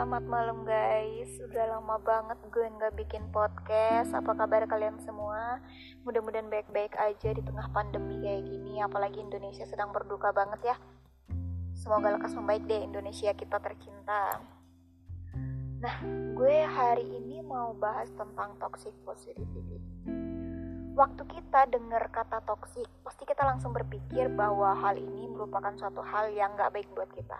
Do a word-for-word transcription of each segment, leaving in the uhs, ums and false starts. Selamat malam guys, udah lama banget gue gak bikin podcast. Apa kabar kalian semua? Mudah-mudahan baik-baik aja di tengah pandemi kayak gini. Apalagi Indonesia sedang berduka banget ya. Semoga lekas membaik deh Indonesia kita tercinta. Nah, gue hari ini mau bahas tentang toxic positivity. Waktu kita dengar kata toxic, pasti kita langsung berpikir bahwa hal ini merupakan suatu hal yang gak baik buat kita.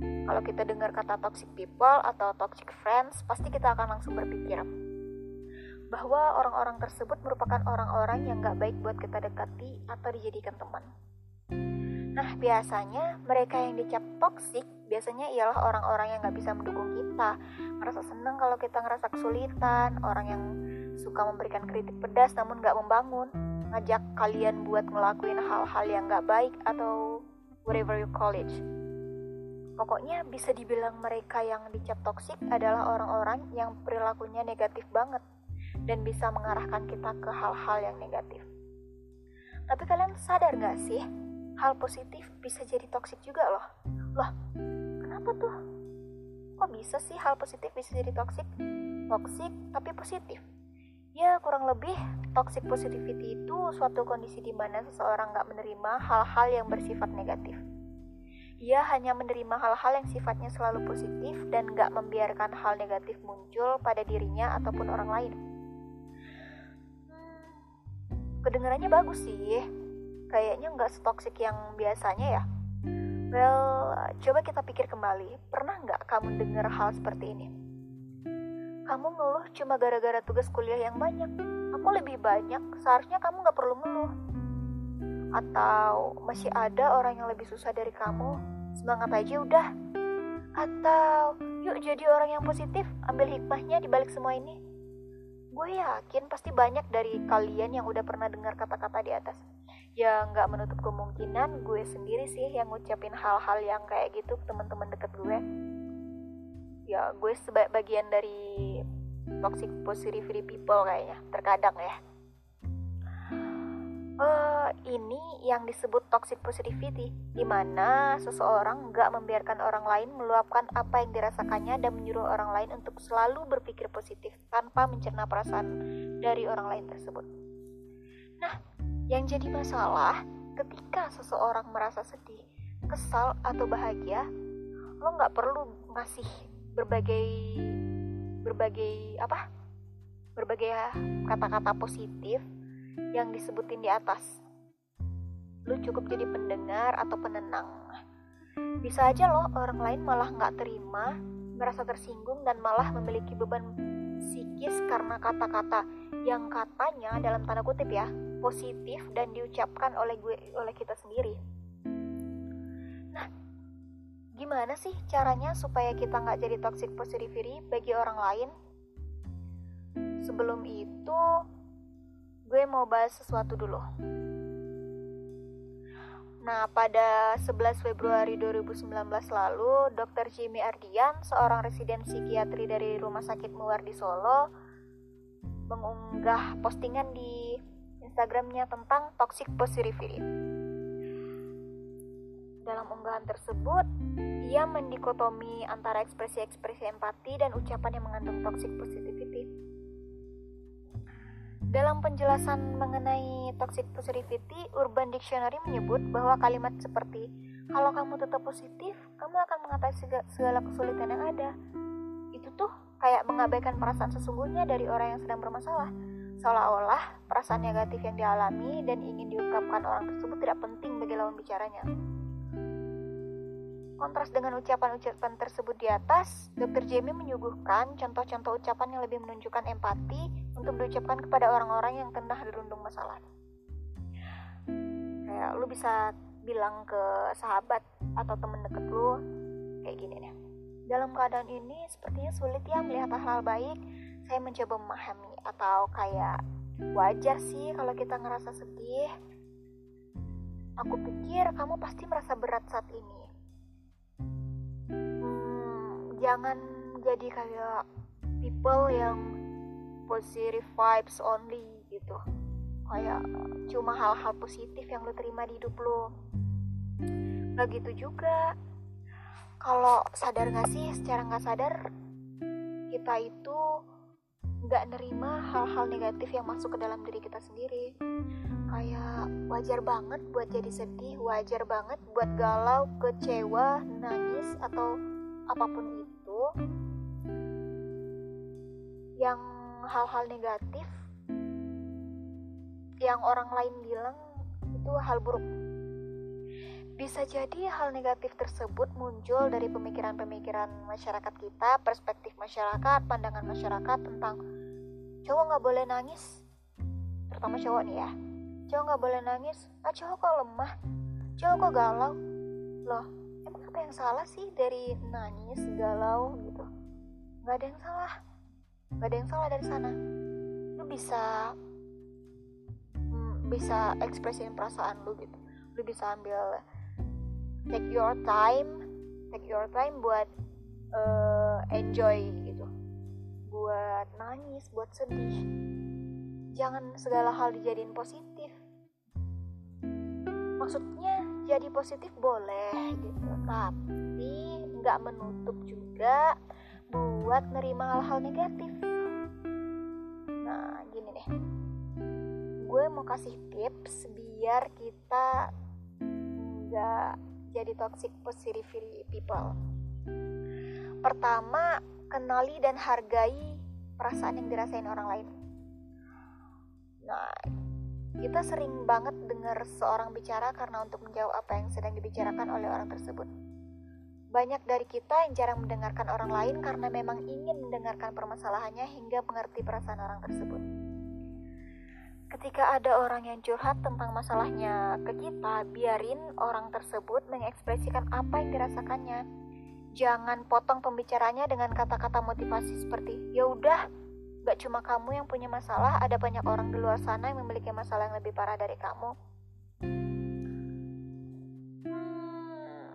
Kalau kita dengar kata toxic people atau toxic friends, pasti kita akan langsung berpikir bahwa orang-orang tersebut merupakan orang-orang yang gak baik buat kita dekati atau dijadikan teman. Nah, biasanya mereka yang dicap toxic biasanya ialah orang-orang yang gak bisa mendukung kita, ngerasa seneng kalau kita ngerasa kesulitan, orang yang suka memberikan kritik pedas namun gak membangun, ngajak kalian buat ngelakuin hal-hal yang gak baik atau whatever you call it. Pokoknya bisa dibilang mereka yang dicap toksik adalah orang-orang yang perilakunya negatif banget dan bisa mengarahkan kita ke hal-hal yang negatif. Tapi kalian sadar gak sih, hal positif bisa jadi toksik juga loh. Loh, kenapa tuh? Kok bisa sih hal positif bisa jadi toksik? Toksik tapi positif. Ya kurang lebih, toxic positivity itu suatu kondisi di mana seseorang gak menerima hal-hal yang bersifat negatif. Ia hanya menerima hal-hal yang sifatnya selalu positif dan gak membiarkan hal negatif muncul pada dirinya ataupun orang lain. Kedengarannya bagus sih, kayaknya gak setoksik yang biasanya ya. Well, coba kita pikir kembali, pernah gak kamu dengar hal seperti ini? Kamu ngeluh cuma gara-gara tugas kuliah yang banyak. Aku lebih banyak, seharusnya kamu gak perlu ngeluh. Atau masih ada orang yang lebih susah dari kamu, semangat aja udah. Atau yuk jadi orang yang positif, ambil hikmahnya dibalik semua ini. Gue yakin pasti banyak dari kalian yang udah pernah dengar kata-kata di atas. Ya gak menutup kemungkinan gue sendiri sih yang ngucapin hal-hal yang kayak gitu ke teman-teman deket gue. Ya gue sebagai bagian dari toxic positive people kayaknya, terkadang ya. Uh, ini yang disebut toxic positivity, di mana seseorang gak membiarkan orang lain meluapkan apa yang dirasakannya dan menyuruh orang lain untuk selalu berpikir positif tanpa mencerna perasaan dari orang lain tersebut. Nah, yang jadi masalah ketika seseorang merasa sedih, kesal, atau bahagia, lo gak perlu ngasih berbagai berbagai apa? berbagai kata-kata positif yang disebutin di atas. Lu cukup jadi pendengar atau penenang. Bisa aja loh orang lain malah gak terima, merasa tersinggung dan malah memiliki beban psikis karena kata-kata yang katanya dalam tanda kutip ya positif dan diucapkan oleh gue, oleh kita sendiri. Nah, gimana sih caranya supaya kita gak jadi toxic positivity bagi orang lain? Sebelum itu, gue mau bahas sesuatu dulu. Nah, pada sebelas Februari dua ribu sembilan belas lalu, dokter Jimmy Ardian, seorang residen psikiatri dari Rumah Sakit Muwardi Solo, mengunggah postingan di Instagramnya tentang toxic positivity. Dalam unggahan tersebut, ia mendikotomi antara ekspresi-ekspresi empati dan ucapan yang mengandung toxic positivity. Dalam penjelasan mengenai toxic positivity, Urban Dictionary menyebut bahwa kalimat seperti "Kalau kamu tetap positif, kamu akan mengatasi segala kesulitan yang ada." Itu tuh kayak mengabaikan perasaan sesungguhnya dari orang yang sedang bermasalah. Seolah-olah perasaan negatif yang dialami dan ingin diungkapkan orang tersebut tidak penting bagi lawan bicaranya. Kontras dengan ucapan-ucapan tersebut di atas, dokter Jamie menyuguhkan contoh-contoh ucapan yang lebih menunjukkan empati untuk diucapkan kepada orang-orang yang tengah dirundung masalah. Kayak lu bisa bilang ke sahabat atau temen deket lu, kayak gini nih. Dalam keadaan ini, sepertinya sulit ya melihat hal-hal baik. Saya mencoba memahami, atau kayak wajar sih kalau kita ngerasa sedih. Aku pikir kamu pasti merasa berat saat ini. Jangan jadi kayak people yang positive vibes only gitu. Kayak cuma hal-hal positif yang lo terima di hidup lo. Gak gitu juga. kalau sadar gak sih, secara gak sadar kita itu gak nerima hal-hal negatif yang masuk ke dalam diri kita sendiri. Kayak wajar banget buat jadi sedih, wajar banget buat galau, kecewa, nangis, atau apapun itu. Yang hal-hal negatif yang orang lain bilang itu hal buruk. Bisa jadi hal negatif tersebut muncul dari pemikiran-pemikiran masyarakat kita, perspektif masyarakat, pandangan masyarakat tentang cowok gak boleh nangis. Terutama cowok nih ya, cowok gak boleh nangis, ah cowok kok lemah, cowok kok galau. Loh, emang apa yang salah sih dari nangis, galau gitu? Gak ada yang salah, gak ada yang salah dari sana. Lu bisa, hmm, bisa ekspresiin perasaan lu gitu. Lu bisa ambil, take your time, take your time buat uh, enjoy gitu, buat nangis, buat sedih. Jangan segala hal dijadiin positif. Maksudnya jadi positif boleh gitu, tapi nggak menutup juga buat nerima hal-hal negatif. Nah gini deh, gue mau kasih tips biar kita nggak jadi toxic positivity people. Pertama, kenali dan hargai perasaan yang dirasain orang lain. Nah, kita sering banget dengar seorang bicara karena untuk menjawab apa yang sedang dibicarakan oleh orang tersebut. Banyak dari kita yang jarang mendengarkan orang lain karena memang ingin mendengarkan permasalahannya hingga mengerti perasaan orang tersebut. Ketika ada orang yang curhat tentang masalahnya ke kita, biarin orang tersebut mengekspresikan apa yang dirasakannya. Jangan potong pembicaranya dengan kata-kata motivasi seperti, ya udah, gak cuma kamu yang punya masalah, ada banyak orang di luar sana yang memiliki masalah yang lebih parah dari kamu. Hmm,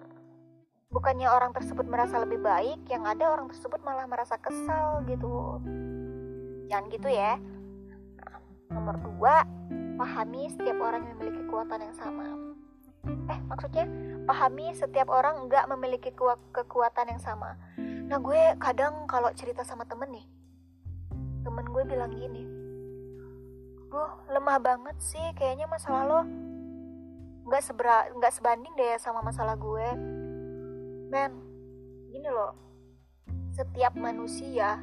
bukannya orang tersebut merasa lebih baik, yang ada orang tersebut malah merasa kesal gitu. Jangan gitu ya. Nomor dua, pahami setiap orang yang memiliki kekuatan yang sama. Eh, maksudnya pahami setiap orang nggak memiliki ku- kekuatan yang sama. Nah, gue kadang kalau cerita sama temen nih, temen gue bilang gini, "Duh, lemah banget sih, kayaknya masalah lo nggak sebera- nggak sebanding deh sama masalah gue." Men, gini loh, setiap manusia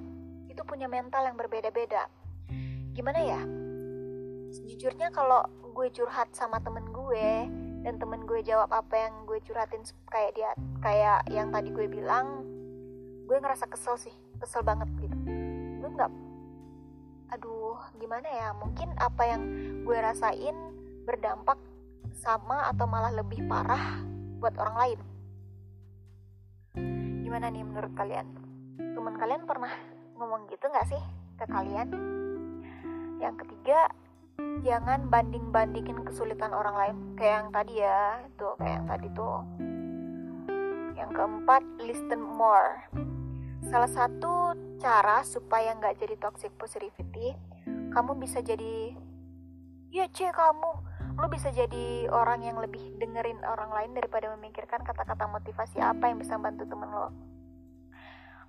itu punya mental yang berbeda-beda. Gimana ya? Sejujurnya kalau gue curhat sama temen gue dan temen gue jawab apa yang gue curhatin kayak dia, kayak yang tadi gue bilang, gue ngerasa kesel sih, kesel banget gitu. Gue nggak, aduh gimana ya? Mungkin apa yang gue rasain berdampak sama atau malah lebih parah buat orang lain. Gimana nih menurut kalian? Temen kalian pernah ngomong gitu nggak sih ke kalian? Yang ketiga, jangan banding-bandingin kesulitan orang lain kayak yang tadi ya, itu kayak yang tadi tuh. Yang keempat, listen more. Salah satu cara supaya nggak jadi toxic positivity, kamu bisa jadi, ya c kamu, lo bisa jadi orang yang lebih dengerin orang lain daripada memikirkan kata-kata motivasi apa yang bisa bantu temen lo.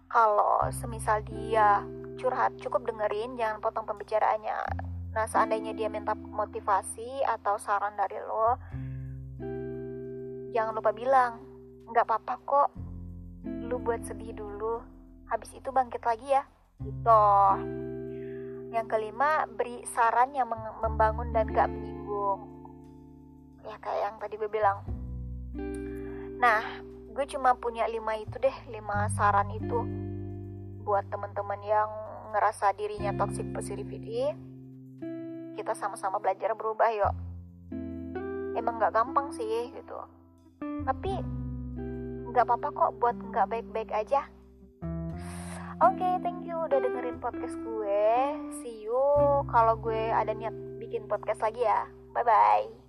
Kalau semisal dia curhat, cukup dengerin, jangan potong pembicaraannya. Nah, seandainya dia minta motivasi atau saran dari lo, jangan lupa bilang, gak apa-apa kok, lu buat sedih dulu, habis itu bangkit lagi ya, gitu. Yang kelima, beri saran yang membangun dan gak menyinggung. Ya, kayak yang tadi gue bilang. Nah, gue cuma punya lima itu deh, lima saran itu buat teman-teman yang ngerasa dirinya toxic positivity. Kita sama-sama belajar berubah yuk. Emang gak gampang sih gitu, tapi gak apa-apa kok buat gak baik-baik aja. Oke, okay, thank you udah dengerin podcast gue. See you kalau gue ada niat bikin podcast lagi ya. Bye-bye.